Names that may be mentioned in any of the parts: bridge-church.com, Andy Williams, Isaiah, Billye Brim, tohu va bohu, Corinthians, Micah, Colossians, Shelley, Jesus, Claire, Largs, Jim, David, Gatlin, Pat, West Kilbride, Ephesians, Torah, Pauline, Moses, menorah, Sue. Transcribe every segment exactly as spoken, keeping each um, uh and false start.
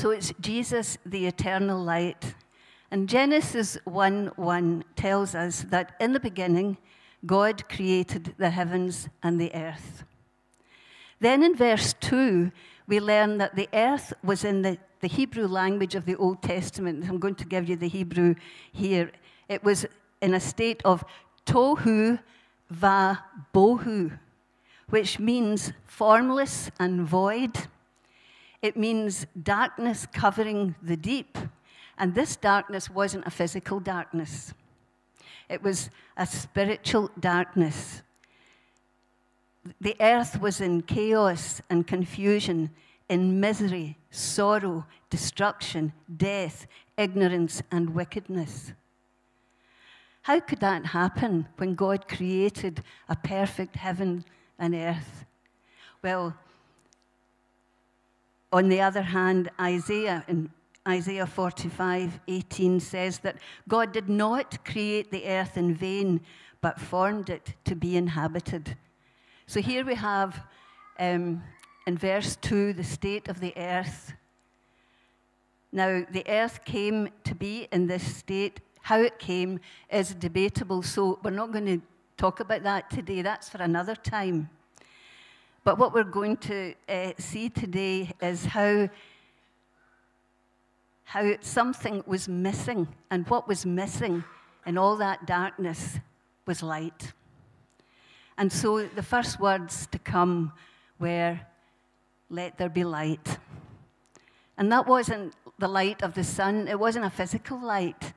So it's Jesus, the eternal light. And Genesis one one tells us that in the beginning, God created the heavens and the earth. Then in verse two, we learn that the earth was in the, the Hebrew language of the Old Testament. I'm going to give you the Hebrew here. It was in a state of tohu va bohu, which means formless and void. It means darkness covering the deep. And this darkness wasn't a physical darkness. It was a spiritual darkness. The earth was in chaos and confusion, in misery, sorrow, destruction, death, ignorance, and wickedness. How could that happen when God created a perfect heaven and earth? Well, on the other hand, Isaiah in Isaiah forty-five eighteen says that God did not create the earth in vain, but formed it to be inhabited. So here we have, um, in verse two, the state of the earth. Now, the earth came to be in this state. How it came is debatable, so we're not going to talk about that today. That's for another time. But what we're going to uh, see today is how, how something was missing, and what was missing in all that darkness was light. And so the first words to come were, let there be light. And that wasn't the light of the sun. It wasn't a physical light.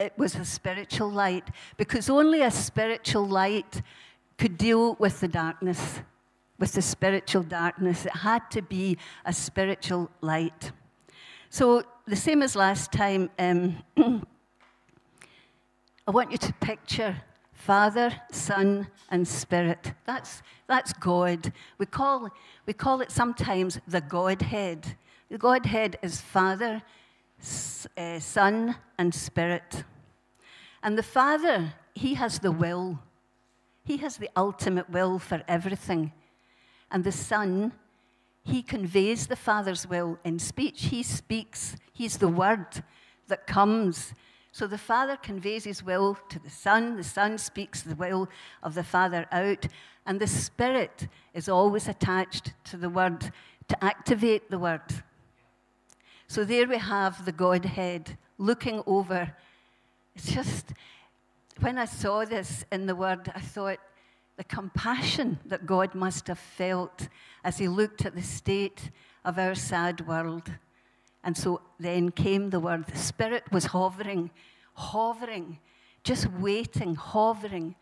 It was a spiritual light, because only a spiritual light could deal with the darkness, with the spiritual darkness. It had to be a spiritual light. So the same as last time, um, I want you to picture Father, Son, and Spirit. That's, that's God. We call, we call it sometimes the Godhead. The Godhead is Father, S uh, Son, and Spirit. And the Father, he has the will. He has the ultimate will for everything. And the Son, he conveys the Father's will in speech. He speaks. He's the word that comes. So the Father conveys his will to the Son, the Son speaks the will of the Father out, and the Spirit is always attached to the Word to activate the Word. So there we have the Godhead looking over. It's just, when I saw this in the Word, I thought the compassion that God must have felt as he looked at the state of our sad world. And so then came the Word. The Spirit was hovering, hovering, just waiting, hovering.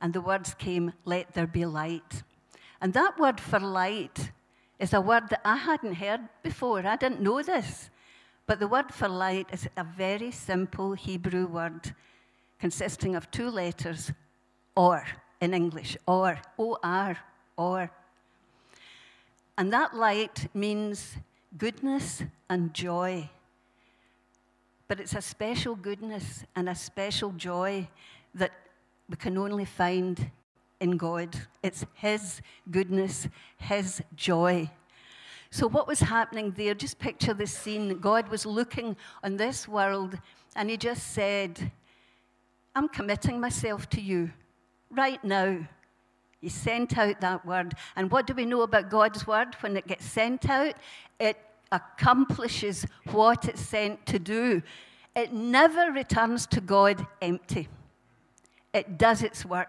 And the words came, let there be light. And that word for light is a word that I hadn't heard before. I didn't know this. But the word for light is a very simple Hebrew word consisting of two letters, or, in English, or, O R, or. And that light means goodness and joy. But it's a special goodness and a special joy that we can only find in God. It's his goodness, his joy. So what was happening there? Just picture this scene. God was looking on this world and he just said, I'm committing myself to you right now. He sent out that word. And what do we know about God's word? When it gets sent out, it accomplishes what it's sent to do. It never returns to God empty. It does its work.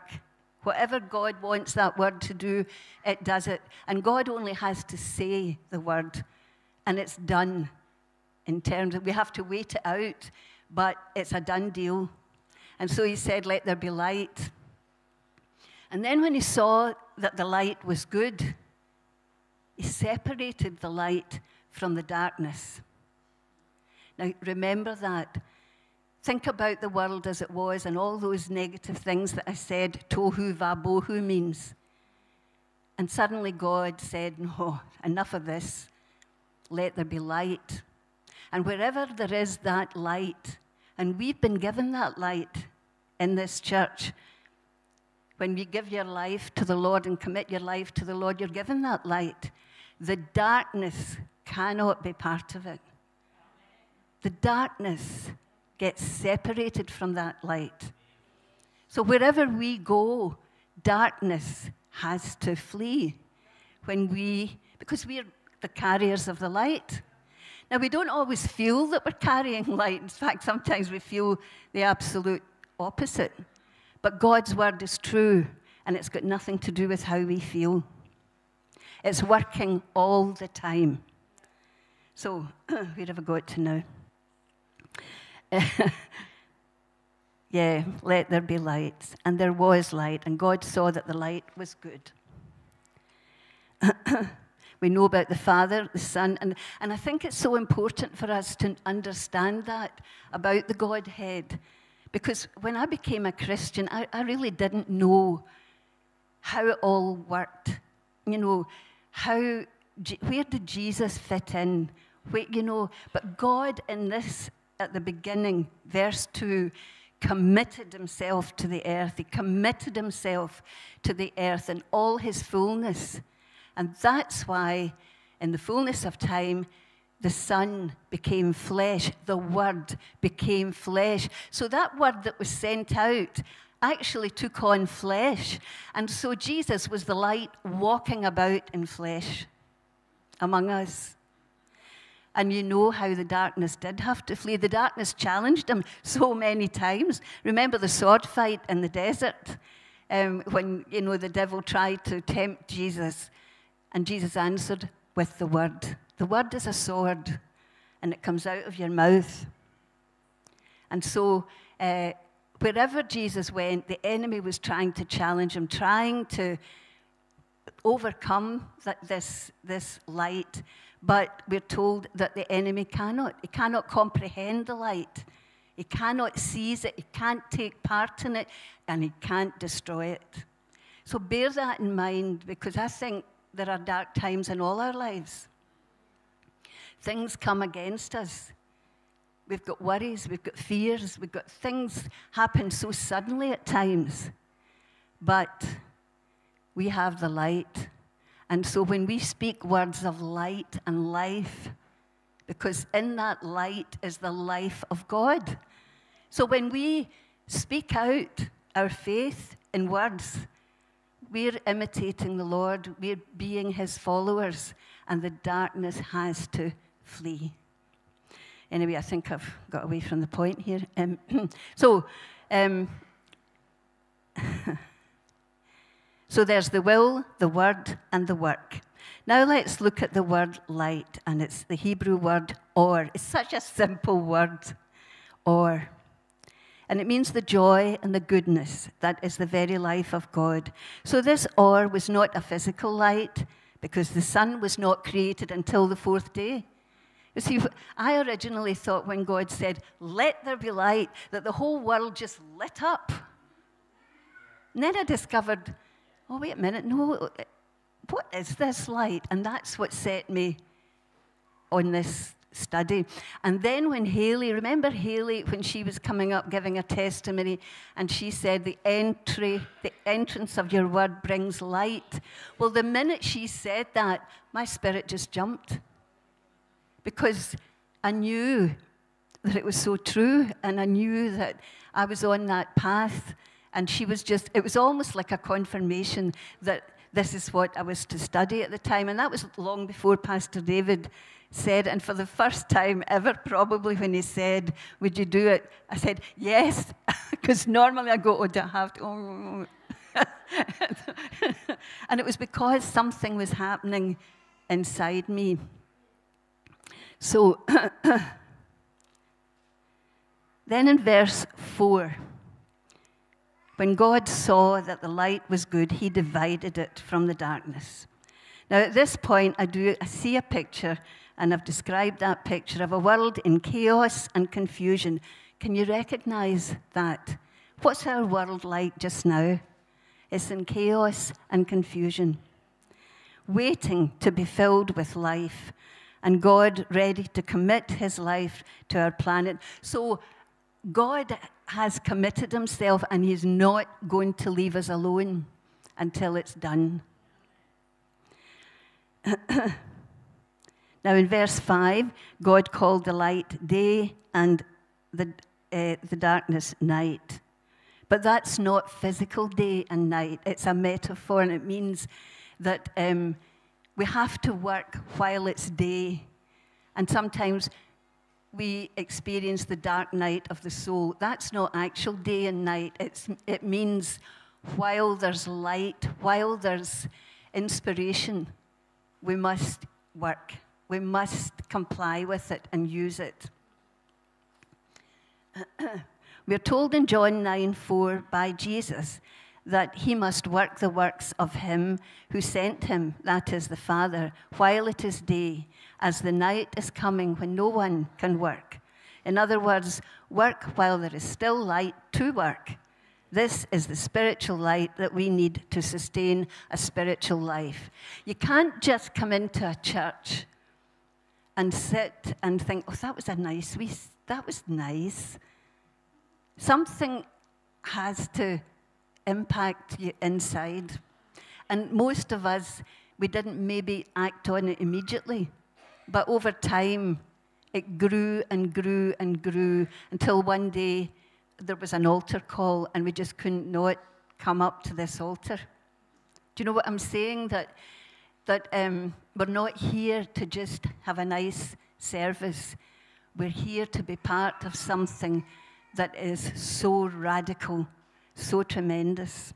Whatever God wants that word to do, it does it. And God only has to say the word, and it's done in terms of we have to wait it out, but it's a done deal. And so he said, let there be light. And then when he saw that the light was good, he separated the light from the darkness. Now, remember that. Think about the world as it was and all those negative things that I said tohu va bohu means. And suddenly God said, no, enough of this. Let there be light. And wherever there is that light, and we've been given that light in this church, when you give your life to the Lord and commit your life to the Lord, you're given that light. The darkness cannot be part of it. The darkness gets separated from that light. So wherever we go, darkness has to flee when we, because we are the carriers of the light. Now, we don't always feel that we're carrying light. In fact, sometimes we feel the absolute opposite. But God's word is true, and it's got nothing to do with how we feel. It's working all the time. So, where have I got to now? Yeah, let there be light. And there was light, and God saw that the light was good. We know about the Father, the Son, and, and I think it's so important for us to understand that about the Godhead. Because when I became a Christian, I, I really didn't know how it all worked. You know, how, where did Jesus fit in? Where, you know, but God in this, at the beginning, verse two, committed himself to the earth. He committed himself to the earth in all his fullness. And that's why, in the fullness of time, the Son became flesh. The Word became flesh. So that Word that was sent out actually took on flesh. And so Jesus was the light walking about in flesh among us. And you know how the darkness did have to flee. The darkness challenged him so many times. Remember the sword fight in the desert um, when, you know, the devil tried to tempt Jesus. And Jesus answered with the Word. The Word is a sword, and it comes out of your mouth. And so uh, wherever Jesus went, the enemy was trying to challenge him, trying to overcome that, this, this light. But we're told that the enemy cannot. He cannot comprehend the light. He cannot seize it. He can't take part in it, and he can't destroy it. So bear that in mind, because I think there are dark times in all our lives. Things come against us. We've got worries, we've got fears, we've got things happen so suddenly at times. But we have the light. And so when we speak words of light and life, because in that light is the life of God. So when we speak out our faith in words, we're imitating the Lord, we're being his followers, and the darkness has to flee. Anyway, I think I've got away from the point here. Um, so, um, so there's the will, the word, and the work. Now let's look at the word light, and it's the Hebrew word or. It's such a simple word, or. And it means the joy and the goodness that is the very life of God. So this or was not a physical light, because the sun was not created until the fourth day. You see, I originally thought when God said, let there be light, that the whole world just lit up. And then I discovered, oh, wait a minute, no, what is this light? And that's what set me on this study. And then when Haley, remember Haley, when she was coming up giving a testimony, and she said, the entry, the entrance of your word brings light. Well, the minute she said that, my spirit just jumped, because I knew that it was so true, and I knew that I was on that path. And she was just, it was almost like a confirmation that this is what I was to study at the time. And that was long before Pastor David said, and for the first time ever, probably, when he said, would you do it? I said, yes, because normally I go, oh, do I have to? Oh. And it was because something was happening inside me. So, then in verse four, when God saw that the light was good, he divided it from the darkness. Now, at this point, I do I see a picture, and I've described that picture of a world in chaos and confusion. Can you recognize that? What's our world like just now? It's in chaos and confusion, waiting to be filled with life, and God ready to commit his life to our planet. So God has committed himself, and he's not going to leave us alone until it's done. Now in verse five, God called the light day and the, uh, the darkness night. But that's not physical day and night. It's a metaphor, and it means that um, we have to work while it's day. And sometimes we experience the dark night of the soul. That's not actual day and night. It's, it means while there's light, while there's inspiration, we must work. We must comply with it and use it. We're told in John nine four by Jesus that he must work the works of him who sent him, that is the Father, while it is day, as the night is coming when no one can work. In other words, work while there is still light to work. This is the spiritual light that we need to sustain a spiritual life. You can't just come into a church and sit and think, oh, that was a nice, wee, that was nice. Something has to impact you inside. And most of us, we didn't maybe act on it immediately, but over time, it grew and grew and grew until one day, there was an altar call, and we just couldn't not come up to this altar. Do you know what I'm saying? That, that um, we're not here to just have a nice service. We're here to be part of something that is so radical, so tremendous.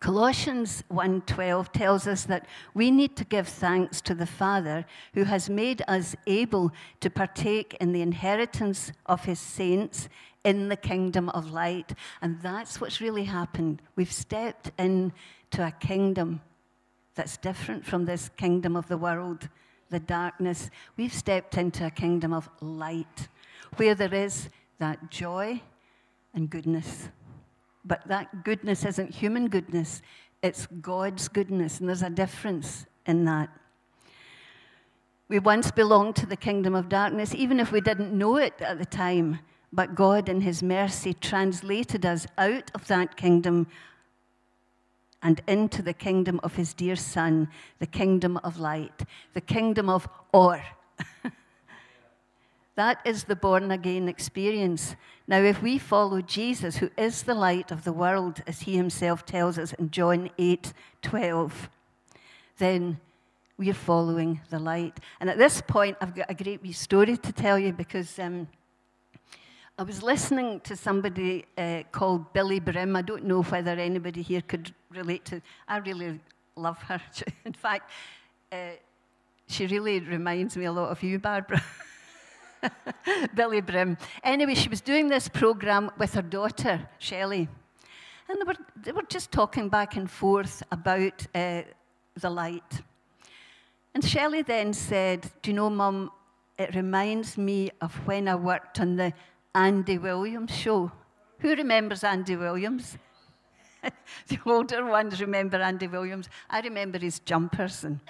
Colossians one twelve tells us that we need to give thanks to the Father who has made us able to partake in the inheritance of his saints in the kingdom of light. And that's what's really happened. We've stepped into a kingdom that's different from this kingdom of the world, the darkness. We've stepped into a kingdom of light where there is that joy and goodness. But that goodness isn't human goodness, it's God's goodness, and there's a difference in that. We once belonged to the kingdom of darkness, even if we didn't know it at the time, but God in his mercy translated us out of that kingdom and into the kingdom of his dear Son, the kingdom of light, the kingdom of or. That is the born-again experience. Now, if we follow Jesus, who is the light of the world, as he himself tells us in John eight twelve, then we are following the light. And at this point, I've got a great wee story to tell you, because um, I was listening to somebody uh, called Billye Brim. I don't know whether anybody here could relate to. I really love her. In fact, uh, she really reminds me a lot of you, Barbara. Billye Brim. Anyway, she was doing this program with her daughter, Shelley, and they were, they were just talking back and forth about uh, the light. And Shelley then said, do you know, Mum, it reminds me of when I worked on the Andy Williams show. Who remembers Andy Williams? The older ones remember Andy Williams. I remember his jumpers and...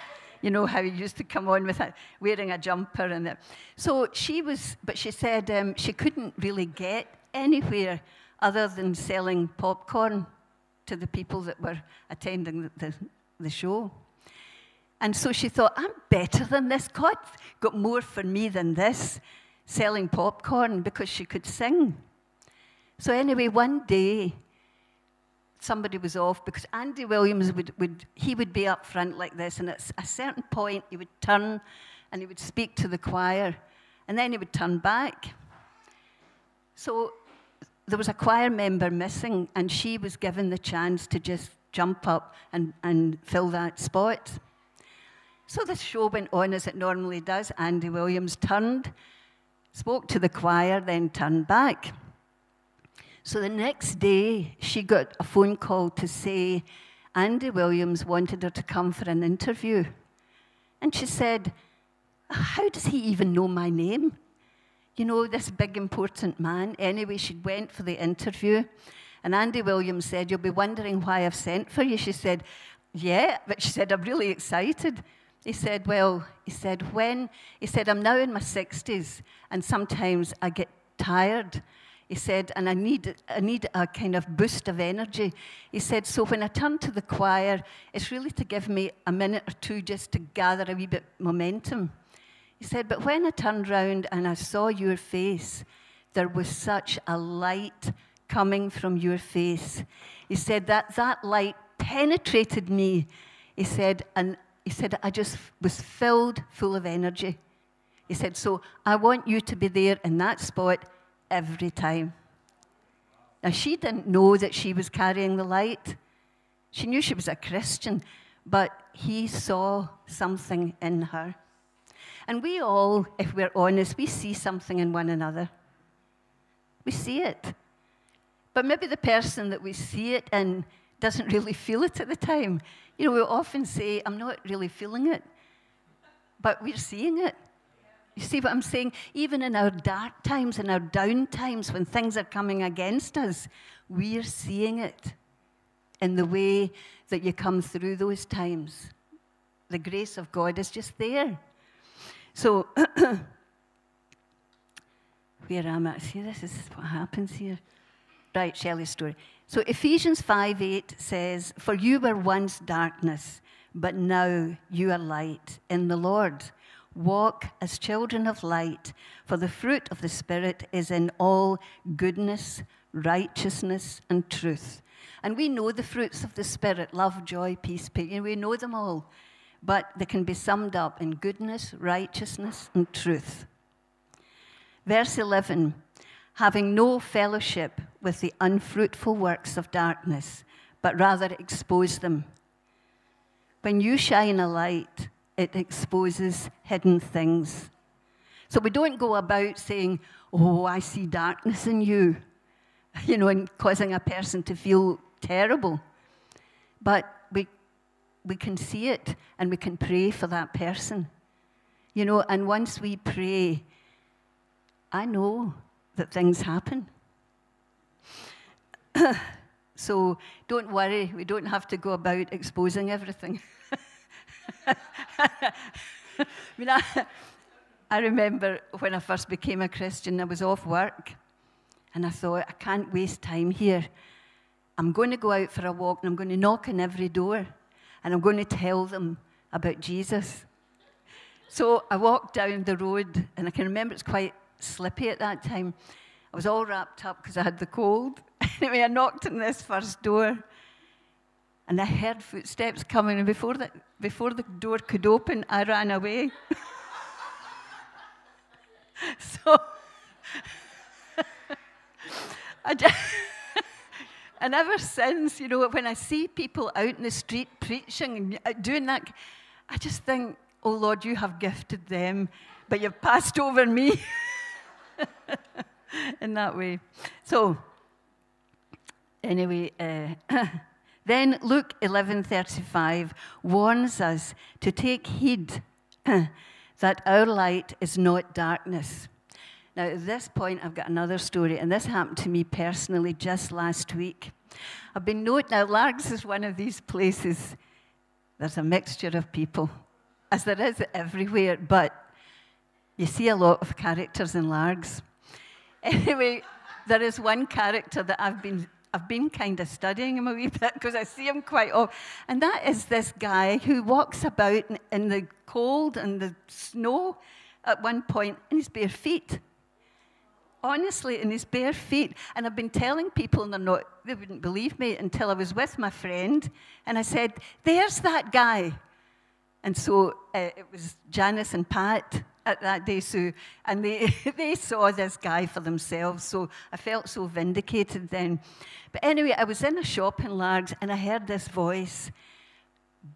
You know how he used to come on with a, wearing a jumper and that. So she was, but she said um, she couldn't really get anywhere other than selling popcorn to the people that were attending the, the, the show. And so she thought, I'm better than this. God's got more for me than this, selling popcorn, because she could sing. So anyway, one day, somebody was off, because Andy Williams, would, would he would be up front like this, and at a certain point, he would turn and he would speak to the choir, and then he would turn back. So there was a choir member missing, and she was given the chance to just jump up and, and fill that spot. So the show went on as it normally does. Andy Williams turned, spoke to the choir, then turned back. So the next day, she got a phone call to say Andy Williams wanted her to come for an interview. And she said, how does he even know my name? You know, this big, important man. Anyway, she went for the interview. And Andy Williams said, you'll be wondering why I've sent for you. She said, yeah. But she said, I'm really excited. He said, well, he said, when? He said, I'm now in my sixties, and sometimes I get tired. He said, and I need, I need a kind of boost of energy. He said, so when I turn to the choir, it's really to give me a minute or two just to gather a wee bit momentum. He said, but when I turned round and I saw your face, there was such a light coming from your face. He said that that light penetrated me. He said, and he said, I just was filled full of energy. He said, so I want you to be there in that spot every time. Now, she didn't know that she was carrying the light. She knew she was a Christian, but he saw something in her. And we all, if we're honest, we see something in one another. We see it. But maybe the person that we see it in doesn't really feel it at the time. You know, we often say, I'm not really feeling it, but we're seeing it. You see what I'm saying? Even in our dark times, in our down times, when things are coming against us, we're seeing it in the way that you come through those times. The grace of God is just there. So, where am I? See, this is what happens here. Right, Shelley's story. So Ephesians five eight says, for you were once darkness, but now you are light in the Lord. Walk as children of light, for the fruit of the Spirit is in all goodness, righteousness, and truth. And we know the fruits of the Spirit, love, joy, peace, patience. We know them all. But they can be summed up in goodness, righteousness, and truth. Verse eleven, having no fellowship with the unfruitful works of darkness, but rather expose them. When you shine a light, it exposes hidden things. So we don't go about saying, oh, I see darkness in you, you know, and causing a person to feel terrible. But we We can see it, and we can pray for that person. You know, and once we pray, I know that things happen. So don't worry, we don't have to go about exposing everything. I mean, I, I remember when I first became a Christian, I was off work, and I thought, I can't waste time here. I'm going to go out for a walk, and I'm going to knock on every door. And I'm going to tell them about Jesus. So I walked down the road, and I can remember it's quite slippy at that time. I was all wrapped up because I had the cold. Anyway, I knocked on this first door, and I heard footsteps coming, and before the, before the door could open, I ran away. So, I just... And ever since, you know, when I see people out in the street preaching and doing that, I just think, oh, Lord, you have gifted them, but you've passed over me in that way. So anyway, uh, then Luke eleven thirty-five warns us to take heed that our light is not darkness. Now, at this point, I've got another story, and this happened to me personally just last week. I've been noting, now, Largs is one of these places. There's a mixture of people, as there is everywhere, but you see a lot of characters in Largs. Anyway, there is one character that I've been, I've been kind of studying him a wee bit, because I see him quite often, and that is this guy who walks about in, in the cold and the snow at one point in his bare feet. Honestly, in his bare feet. And I've been telling people, and they're not, they wouldn't believe me until I was with my friend, and I said, there's that guy. And so uh, it was Janice and Pat at that day, Sue, and they, they saw this guy for themselves, so I felt so vindicated then. But anyway, I was in a shop in Largs, and I heard this voice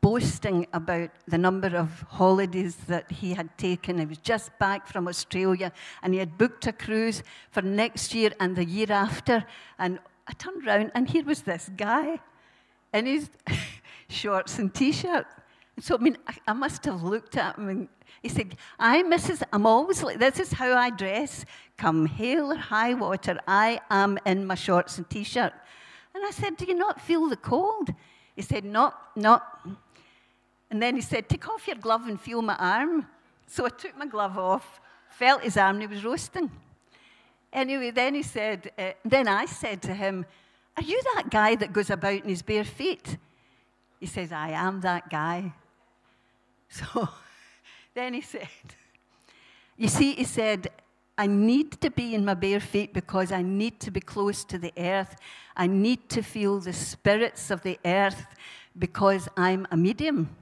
boasting about the number of holidays that he had taken. He was just back from Australia, and he had booked a cruise for next year and the year after. And I turned around, and here was this guy in his shorts and T-shirt. So, I mean, I, I must have looked at him, and he said, I, Missus, I'm always like, this is how I dress. Come hail or high water, I am in my shorts and T-shirt. And I said, do you not feel the cold? He said, no, no. And then he said, take off your glove and feel my arm. So I took my glove off, felt his arm, and he was roasting. Anyway, then he said, uh, then I said to him, "Are you that guy that goes about in his bare feet?" He says, "I am that guy." So then he said, you see, he said, "I need to be in my bare feet because I need to be close to the earth. I need to feel the spirits of the earth because I'm a medium."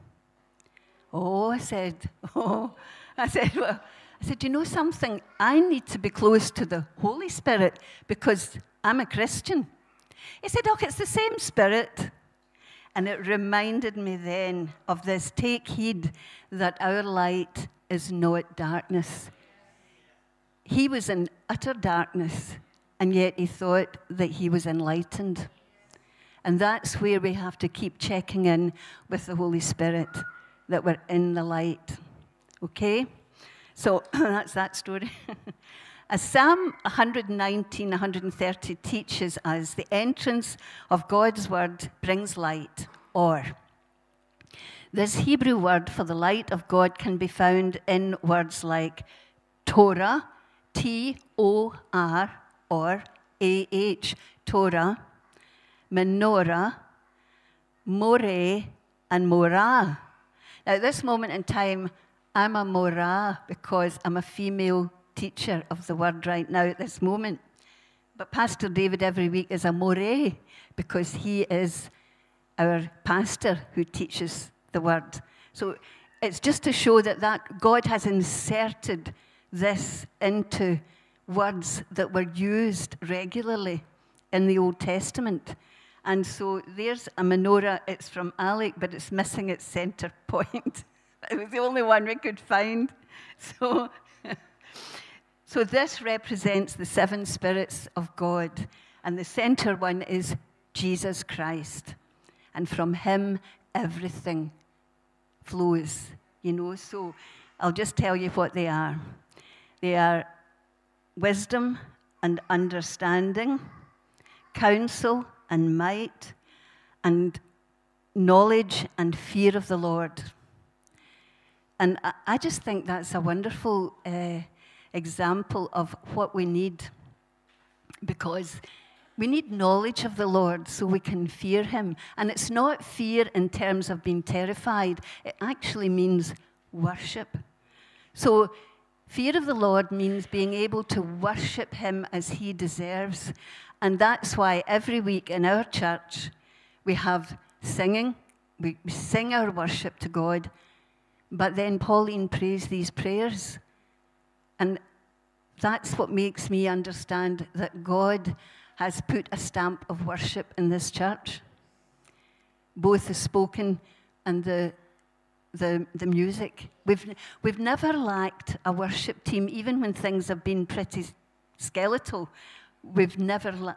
Oh, I said, oh, I said, well, I said, "You know something? I need to be close to the Holy Spirit because I'm a Christian." He said, "Oh, it's the same spirit." And it reminded me then of this, take heed that our light is not darkness. He was in utter darkness, and yet he thought that he was enlightened. And that's where we have to keep checking in with the Holy Spirit, that we're in the light. Okay? So that's that story. As Psalm one nineteen, one thirty teaches us, the entrance of God's word brings light, or this Hebrew word for the light of God can be found in words like Torah, T O R, or A H, Torah, menorah, moreh, and morah. Now, at this moment in time, I'm a morah because I'm a female teacher of the word right now at this moment. But Pastor David every week is a moreh because he is our pastor who teaches the word. So it's just to show that, that God has inserted this into words that were used regularly in the Old Testament. And so there's a menorah. It's from Alec, but it's missing its center point. It was the only one we could find. So, so this represents the seven spirits of God. And the center one is Jesus Christ. And from him, everything flows, you know. So I'll just tell you what they are. They are wisdom and understanding, counsel and might, and knowledge and fear of the Lord. And I just think that's a wonderful uh, example of what we need, because we need knowledge of the Lord so we can fear him. And it's not fear in terms of being terrified. It actually means worship. So fear of the Lord means being able to worship him as he deserves. And that's why every week in our church, we have singing. We sing our worship to God. But then Pauline prays these prayers. And that's what makes me understand that God has put a stamp of worship in this church, both the spoken and the the, the music. We've, we've never lacked a worship team, even when things have been pretty skeletal. We've never la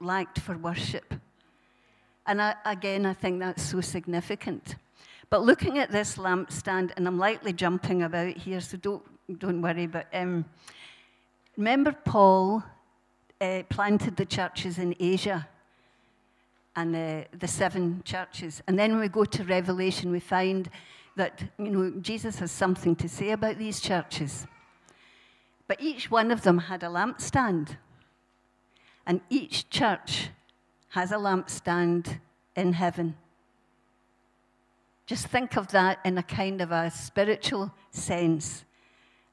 lacked for worship. And I, again, I think that's so significant. But looking at this lampstand, and I'm lightly jumping about here, so don't, don't worry, but um, remember Paul Uh, planted the churches in Asia, and uh, the seven churches. And then when we go to Revelation, we find that, you know, Jesus has something to say about these churches. But each one of them had a lampstand, and each church has a lampstand in heaven. Just think of that in a kind of a spiritual sense.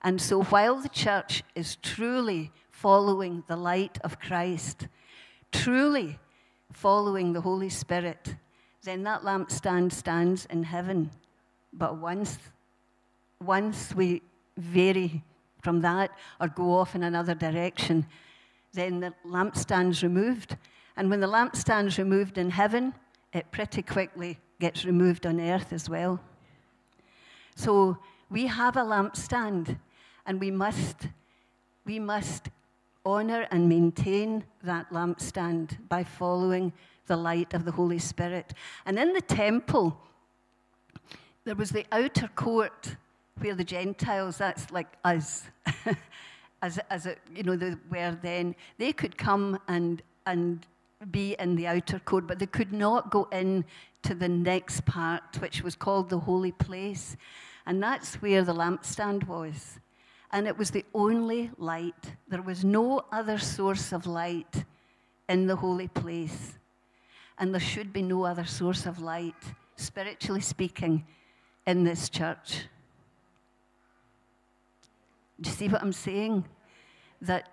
And so while the church is truly following the light of Christ, truly following the Holy Spirit, then that lampstand stands in heaven. But once, once we vary from that or go off in another direction, then the lampstand's removed. And when the lampstand's removed in heaven, it pretty quickly gets removed on earth as well. So we have a lampstand, and we must, we must honor and maintain that lampstand by following the light of the Holy Spirit. And in the temple, there was the outer court where the Gentiles, that's like us, as, as it, you know, they were then, they could come and, and be in the outer court, but they could not go in to the next part, which was called the holy place. And that's where the lampstand was. and it was the only light. There was no other source of light in the holy place, and there should be no other source of light, spiritually speaking, in this church. Do you see what I'm saying? That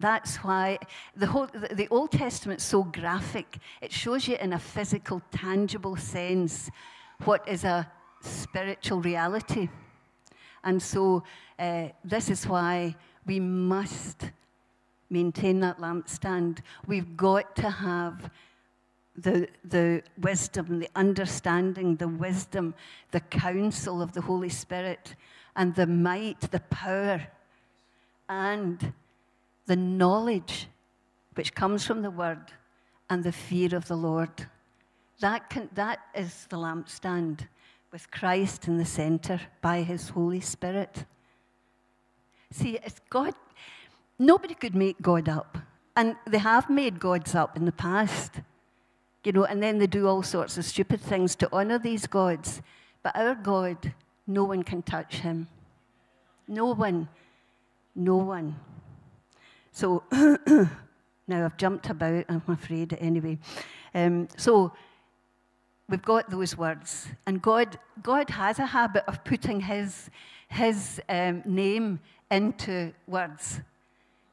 that's why the whole the Old Testament's so graphic. It shows you in a physical, tangible sense what is a spiritual reality. And so uh, this is why we must maintain that lampstand. We've got to have the, the wisdom, the understanding, the wisdom, the counsel of the Holy Spirit, and the might, the power, and the knowledge which comes from the Word, and the fear of the Lord. That, can, that is the lampstand, with Christ in the center by his Holy Spirit. See, it's God. Nobody could make God up. And they have made gods up in the past. You know, and then they do all sorts of stupid things to honor these gods. But our God, no one can touch him. No one. No one. So, now I've jumped about, I'm afraid, anyway. Um, so, we've got those words. And God, God has a habit of putting his, his um, name into words,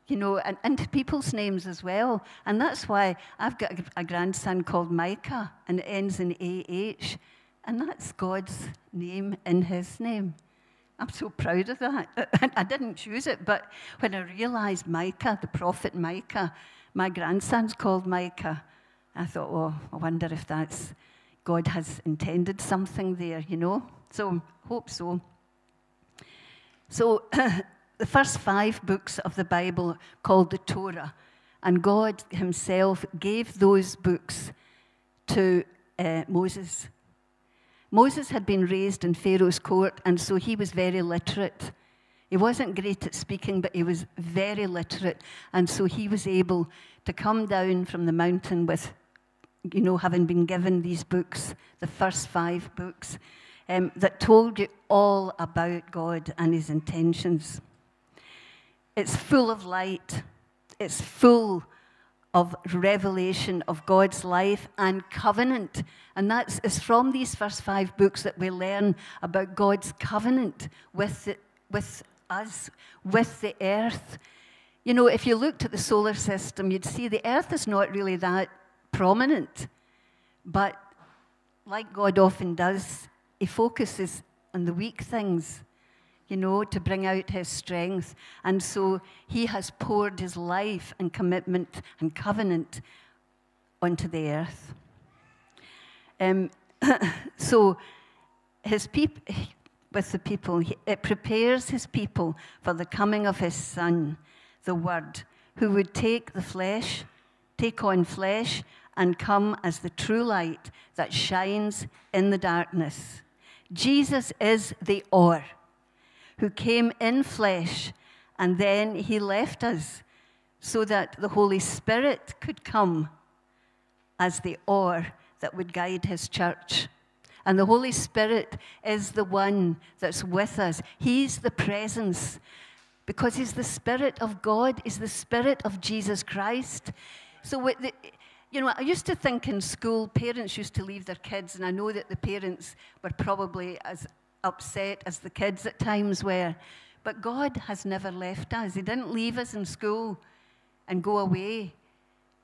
you know, and into people's names as well. And that's why I've got a, a grandson called Micah, and it ends in A H. And that's God's name in his name. I'm so proud of that. I didn't choose it, but when I realized Micah, the prophet Micah, my grandson's called Micah, I thought, oh, I wonder if that's God has intended something there, you know? So, hope so. So, the first five books of the Bible called the Torah, and God himself gave those books to uh, Moses. Moses had been raised in Pharaoh's court, and so he was very literate. He wasn't great at speaking, but he was very literate, and so he was able to come down from the mountain with, you know, having been given these books, the first five books, um, that told you all about God and his intentions. It's full of light. It's full of revelation of God's life and covenant. And that's is from these first five books that we learn about God's covenant with, the, with us, with the earth. You know, if you looked at the solar system, you'd see the earth is not really that prominent, but like God often does, he focuses on the weak things, you know, to bring out his strength. And so he has poured his life and commitment and covenant onto the earth. Um, so his peop with the people, it prepares his people for the coming of his Son, the Word, who would take the flesh, take on flesh, and come as the true light that shines in the darkness. Jesus is the Or, who came in flesh, and then he left us so that the Holy Spirit could come as the Or that would guide his church. And the Holy Spirit is the one that's with us. He's the presence, because he's the Spirit of God, he's the Spirit of Jesus Christ. So, you know, I used to think in school, parents used to leave their kids, and I know that the parents were probably as upset as the kids at times were. But God has never left us. He didn't leave us in school and go away.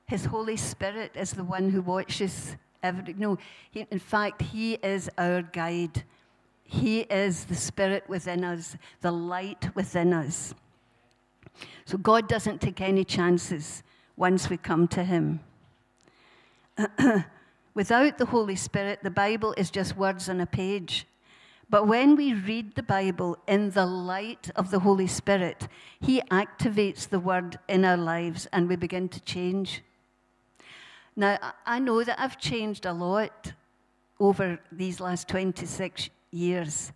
His Holy Spirit is the one who watches every... No, he, in fact, he is our guide. He is the Spirit within us, the light within us. So God doesn't take any chances once we come to him. Without the Holy Spirit, the Bible is just words on a page. But when we read the Bible in the light of the Holy Spirit, he activates the Word in our lives and we begin to change. Now, I know that I've changed a lot over these last twenty-six years,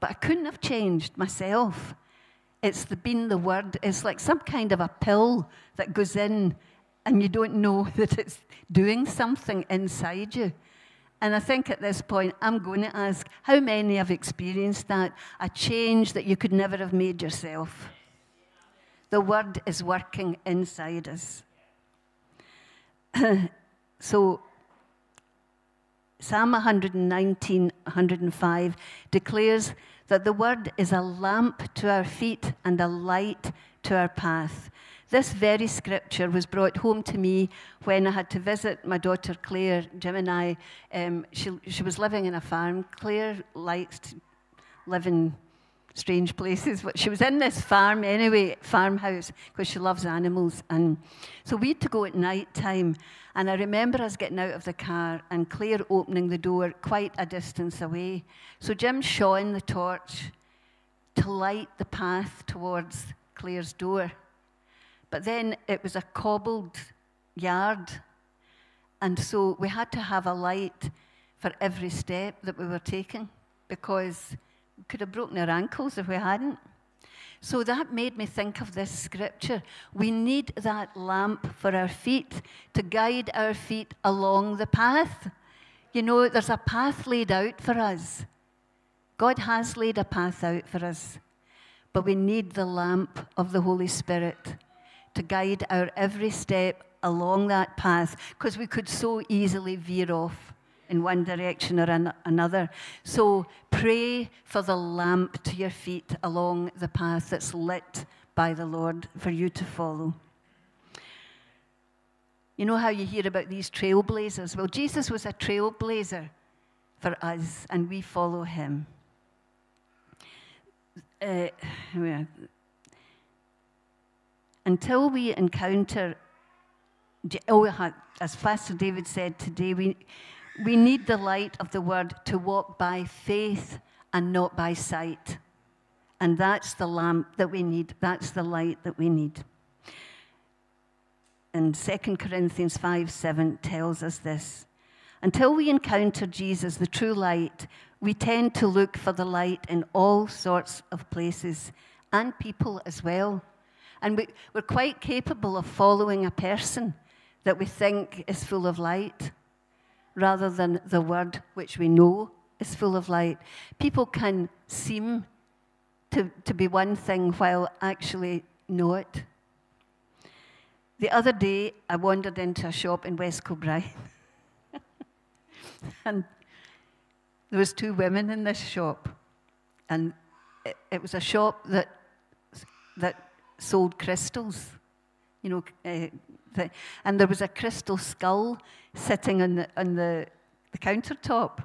but I couldn't have changed myself. It's the, been the Word. It's like some kind of a pill that goes in and you don't know that it's doing something inside you. And I think at this point, I'm going to ask, how many have experienced that? A change that you could never have made yourself. The Word is working inside us. So, Psalm one nineteen, one oh five declares that the Word is a lamp to our feet and a light to our path. This very scripture was brought home to me when I had to visit my daughter Claire. Jim and I, um, she, she was living in a farm. Claire likes to live in strange places, but she was in this farm anyway, farmhouse, because she loves animals. And so we had to go at night time, and I remember us getting out of the car and Claire opening the door quite a distance away. So Jim shone the torch to light the path towards Claire's door. But then it was a cobbled yard, and so we had to have a light for every step that we were taking, because we could have broken our ankles if we hadn't. So that made me think of this scripture. We need that lamp for our feet to guide our feet along the path. You know, there's a path laid out for us. God has laid a path out for us. But we need the lamp of the Holy Spirit to guide our every step along that path, because we could so easily veer off in one direction or an another. So pray for the lamp to your feet along the path that's lit by the Lord for you to follow. You know how you hear about these trailblazers? Well, Jesus was a trailblazer for us, and we follow him. Uh, until we encounter, oh, as Pastor David said today, we We need the light of the Word to walk by faith and not by sight. And that's the lamp that we need. That's the light that we need. And Second Corinthians five seven tells us this. Until we encounter Jesus, the true light, we tend to look for the light in all sorts of places and people as well. And we, we're quite capable of following a person that we think is full of light, rather than the Word, which we know is full of light. People can seem to, to be one thing while actually know it. The other day, I wandered into a shop in West Kilbride. And there was two women in this shop. And it, it was a shop that, that sold crystals, you know, uh, The, and there was a crystal skull sitting on, the, on the, the countertop.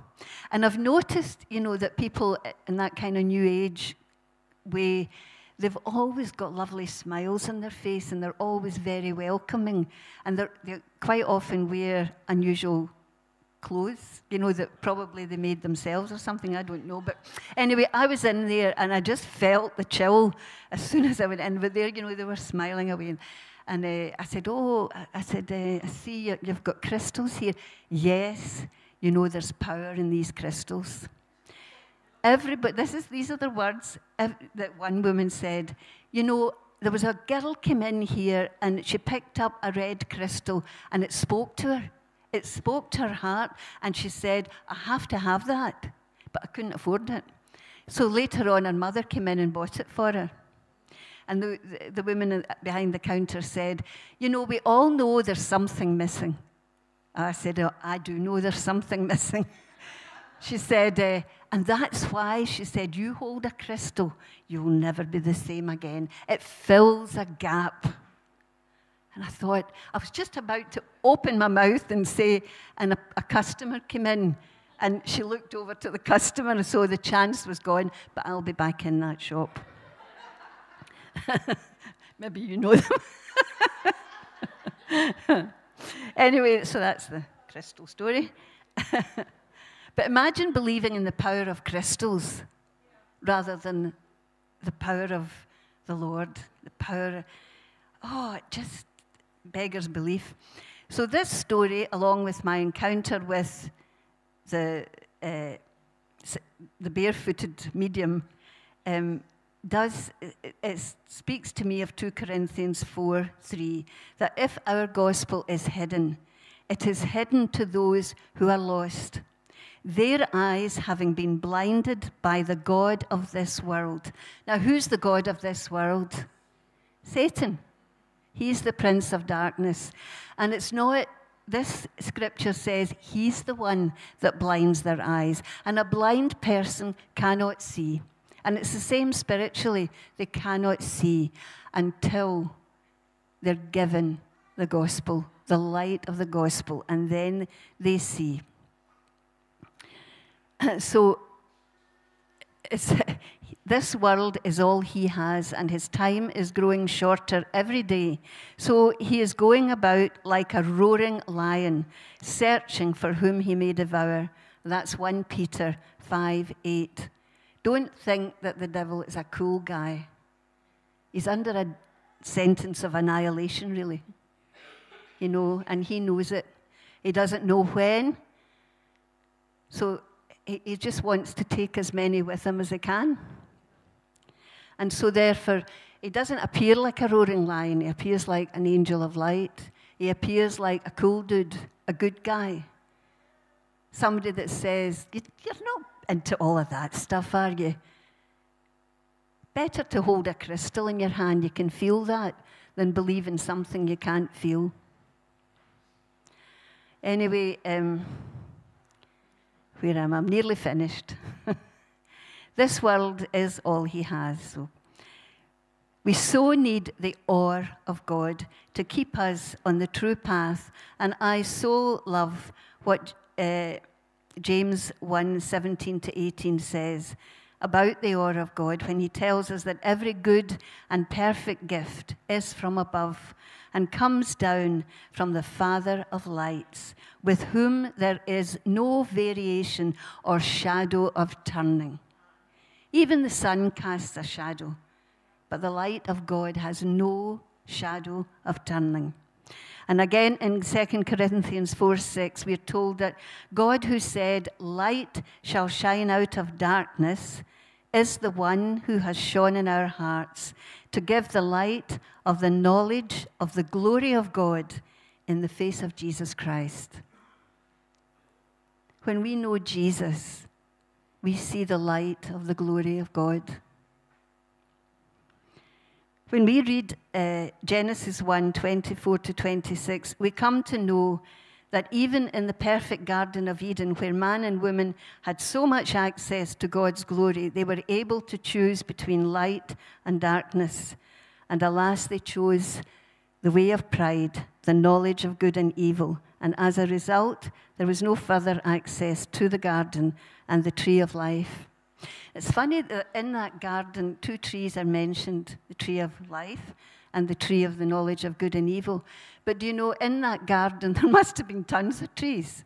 And I've noticed, you know, that people in that kind of New Age way, they've always got lovely smiles on their face, and they're always very welcoming. And they're, they quite often wear unusual clothes, you know, that probably they made themselves or something, I don't know. But anyway, I was in there, and I just felt the chill as soon as I went in. But there, you know, they were smiling away. And uh, I said, oh, I said, uh, I see you've got crystals here. Yes, you know there's power in these crystals. Everybody, this is, these are the words that one woman said. You know, there was a girl came in here, and she picked up a red crystal, and it spoke to her. It spoke to her heart, and she said, I have to have that. But I couldn't afford it. So later on, her mother came in and bought it for her. And the, the, the woman behind the counter said, you know, we all know there's something missing. I said, oh, I do know there's something missing. She said, uh, and that's why, she said, you hold a crystal, you'll never be the same again. It fills a gap. And I thought, I was just about to open my mouth and say, and a, a customer came in, and she looked over to the customer, and so the chance was gone, but I'll be back in that shop. Maybe you know them. Anyway, so that's the crystal story. But imagine believing in the power of crystals rather than the power of the Lord. The power, oh, it just beggars belief. So this story, along with my encounter with the, uh, the barefooted medium, um, does, it speaks to me of Second Corinthians four three, that if our gospel is hidden, it is hidden to those who are lost. their eyes having been blinded by the god of this world. Now, who's the god of this world? Satan. He's the prince of darkness. And it's not, this scripture says, he's the one that blinds their eyes. And a blind person cannot see. And it's the same spiritually. They cannot see until they're given the gospel, the light of the gospel, and then they see. So it's, this world is all he has, and his time is growing shorter every day. So he is going about like a roaring lion, searching for whom he may devour. That's First Peter five eight. Don't think that the devil is a cool guy. He's under a sentence of annihilation, really. You know, and he knows it. He doesn't know when. So he, he just wants to take as many with him as he can. And so therefore, he doesn't appear like a roaring lion. He appears like an angel of light. He appears like a cool dude, a good guy. Somebody that says, you're not into all of that stuff, are you? Better to hold a crystal in your hand, you can feel that, than believe in something you can't feel. Anyway, um, where am I? I'm nearly finished. This world is all he has. So we so need the awe of God to keep us on the true path. And I so love what uh, James one, seventeen to eighteen says about the awe of God when he tells us that every good and perfect gift is from above and comes down from the Father of lights, with whom there is no variation or shadow of turning. Even the sun casts a shadow, but the light of God has no shadow of turning. And again, in Second Corinthians four six, we are told that God who said, light shall shine out of darkness, is the one who has shone in our hearts to give the light of the knowledge of the glory of God in the face of Jesus Christ. When we know Jesus, we see the light of the glory of God. When we read uh, Genesis one, twenty-four to twenty-six, we come to know that even in the perfect Garden of Eden, where man and woman had so much access to God's glory, they were able to choose between light and darkness. And alas, they chose the way of pride, the knowledge of good and evil. And as a result, there was no further access to the garden and the tree of life. It's funny that in that garden, two trees are mentioned, the tree of life and the tree of the knowledge of good and evil. But do you know, in that garden, there must have been tons of trees.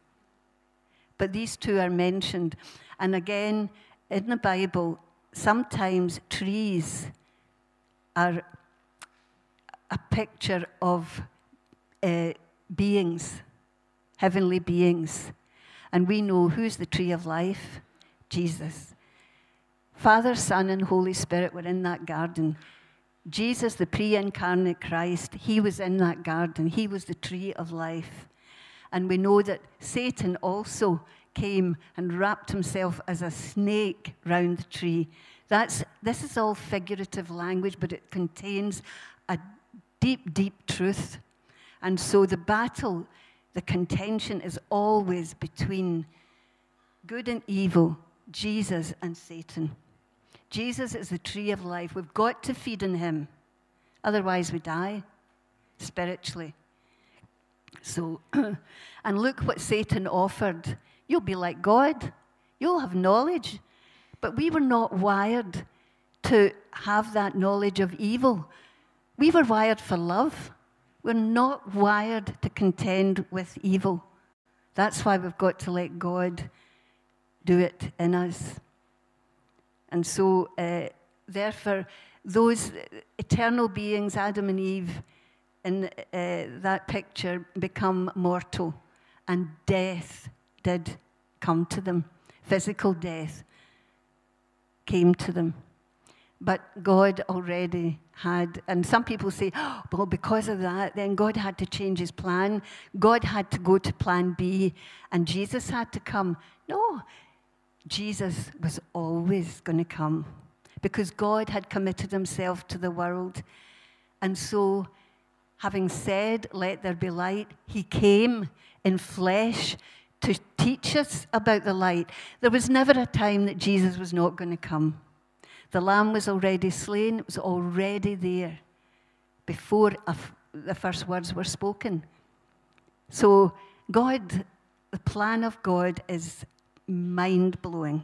But these two are mentioned. And again, in the Bible, sometimes trees are a picture of uh, beings, heavenly beings. And we know who's the tree of life? Jesus. Father, Son, and Holy Spirit were in that garden. Jesus, the pre-incarnate Christ, he was in that garden. He was the tree of life. And we know that Satan also came and wrapped himself as a snake round the tree. That's, this is all figurative language, but it contains a deep, deep truth. And so the battle, the contention is always between good and evil, Jesus and Satan. Jesus is the tree of life. We've got to feed on him. Otherwise we die spiritually. So, and look what Satan offered. You'll be like God. You'll have knowledge. But we were not wired to have that knowledge of evil. We were wired for love. We're not wired to contend with evil. That's why we've got to let God do it in us. And so, uh, therefore, those eternal beings, Adam and Eve, in uh, that picture become mortal. And death did come to them. Physical death came to them. But God already had, and some people say, oh, well, because of that, then God had to change his plan. God had to go to plan B, and Jesus had to come. No, Jesus was always going to come because God had committed himself to the world. And so, having said, let there be light, he came in flesh to teach us about the light. There was never a time that Jesus was not going to come. The lamb was already slain. It was already there before the first words were spoken. So God, the plan of God is mind-blowing.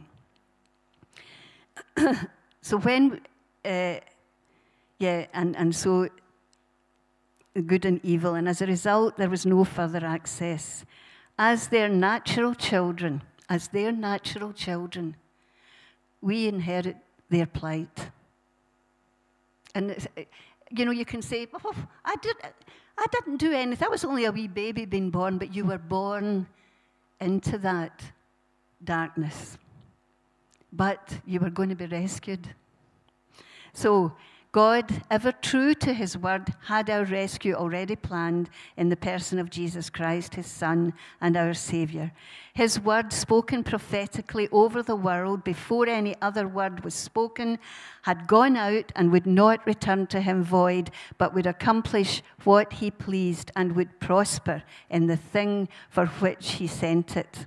So when, uh, yeah, and, and so good and evil, and as a result, there was no further access. As their natural children, as their natural children, we inherit their plight. And, it's, you know, you can say, oh, I, did, I didn't do anything. I was only a wee baby being born, but you were born into that darkness. But you were going to be rescued. So God, ever true to his word, had our rescue already planned in the person of Jesus Christ, his Son and our Savior. His word, spoken prophetically over the world before any other word was spoken, had gone out and would not return to him void, but would accomplish what he pleased and would prosper in the thing for which he sent it.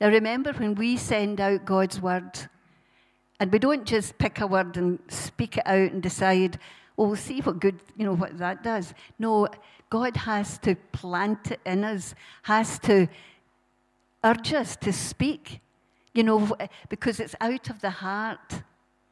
Now remember, when we send out God's word, and we don't just pick a word and speak it out and decide, oh, we'll see what good, you know, what that does. No, God has to plant it in us, has to urge us to speak, you know, because it's out of the heart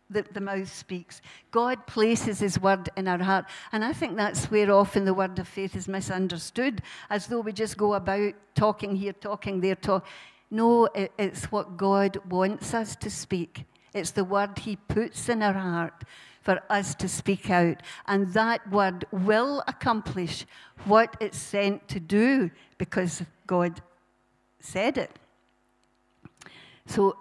that the mouth speaks. God places his word in our heart. And I think that's where often the word of faith is misunderstood, as though we just go about talking here, talking there, talk. No, it, it's what God wants us to speak. It's the word he puts in our heart for us to speak out. And that word will accomplish what it's sent to do because God said it. So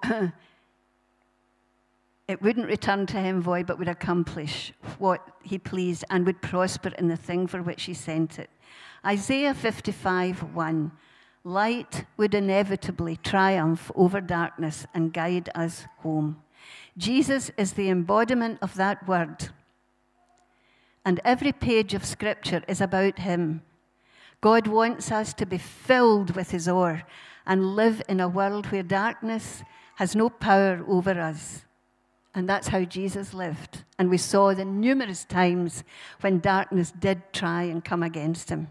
it wouldn't return to him void, but would accomplish what he pleased and would prosper in the thing for which he sent it. Isaiah fifty-five, one. Light would inevitably triumph over darkness and guide us home. Jesus is the embodiment of that word. And every page of Scripture is about him. God wants us to be filled with his awe and live in a world where darkness has no power over us. And that's how Jesus lived. And we saw the numerous times when darkness did try and come against him.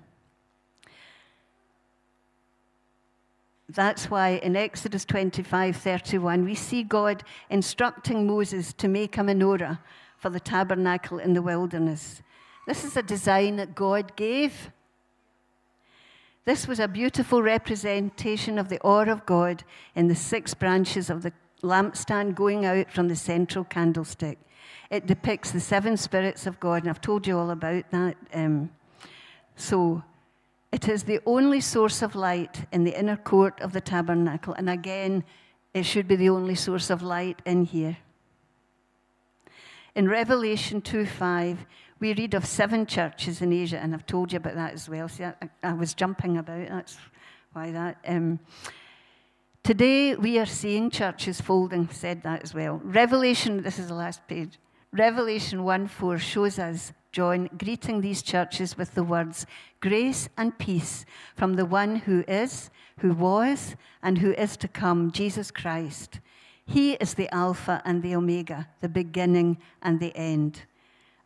That's why in Exodus twenty-five, thirty-one, we see God instructing Moses to make a menorah for the tabernacle in the wilderness. This is a design that God gave. This was a beautiful representation of the awe of God in the six branches of the lampstand going out from the central candlestick. It depicts the seven spirits of God, and I've told you all about that. Um, so... It is the only source of light in the inner court of the tabernacle. And again, it should be the only source of light in here. In Revelation two, five, we read of seven churches in Asia, and I've told you about that as well. See, I, I was jumping about, that's why that. Um, Today, we are seeing churches folding, said that as well. Revelation, this is the last page. Revelation one, four shows us John greeting these churches with the words, grace and peace from the one who is, who was, and who is to come, Jesus Christ. He is the Alpha and the Omega, the beginning and the end.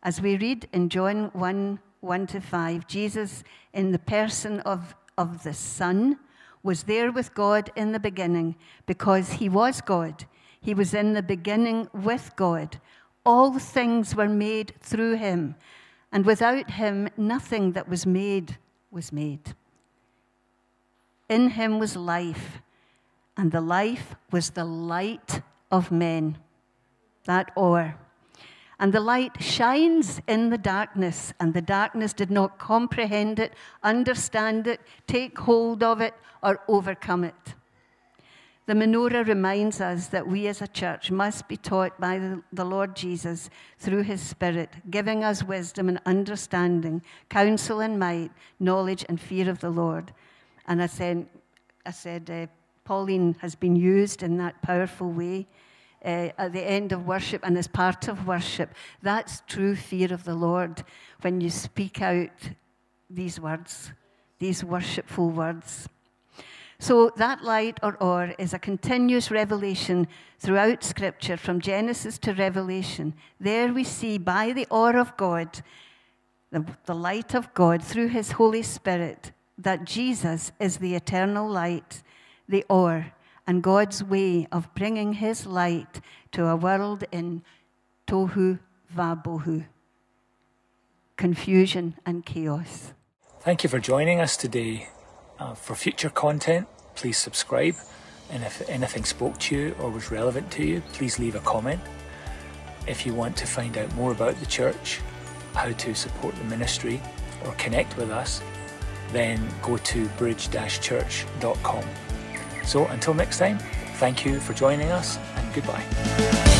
As we read in John one, one to five, Jesus, in the person of, of the Son, was there with God in the beginning because he was God. He was in the beginning with God. All things were made through him. And without him, nothing that was made was made. In him was life, and the life was the light of men, that awe. And the light shines in the darkness, and the darkness did not comprehend it, understand it, take hold of it, or overcome it. The menorah reminds us that we as a church must be taught by the Lord Jesus through his Spirit, giving us wisdom and understanding, counsel and might, knowledge and fear of the Lord. And I said, I said uh, Pauline has been used in that powerful way uh, at the end of worship and as part of worship. That's true fear of the Lord, when you speak out these words, these worshipful words. So that light or awe is a continuous revelation throughout Scripture, from Genesis to Revelation. There we see by the awe of God, the, the light of God through his Holy Spirit, that Jesus is the eternal light, the awe, and God's way of bringing his light to a world in tohu vabohu, confusion and chaos. Thank you for joining us today. Uh, for future content, please subscribe, and if anything spoke to you or was relevant to you, please leave a comment. If you want to find out more about the church, how to support the ministry or connect with us, then go to bridge dash church dot com. So until next time, thank you for joining us, and goodbye.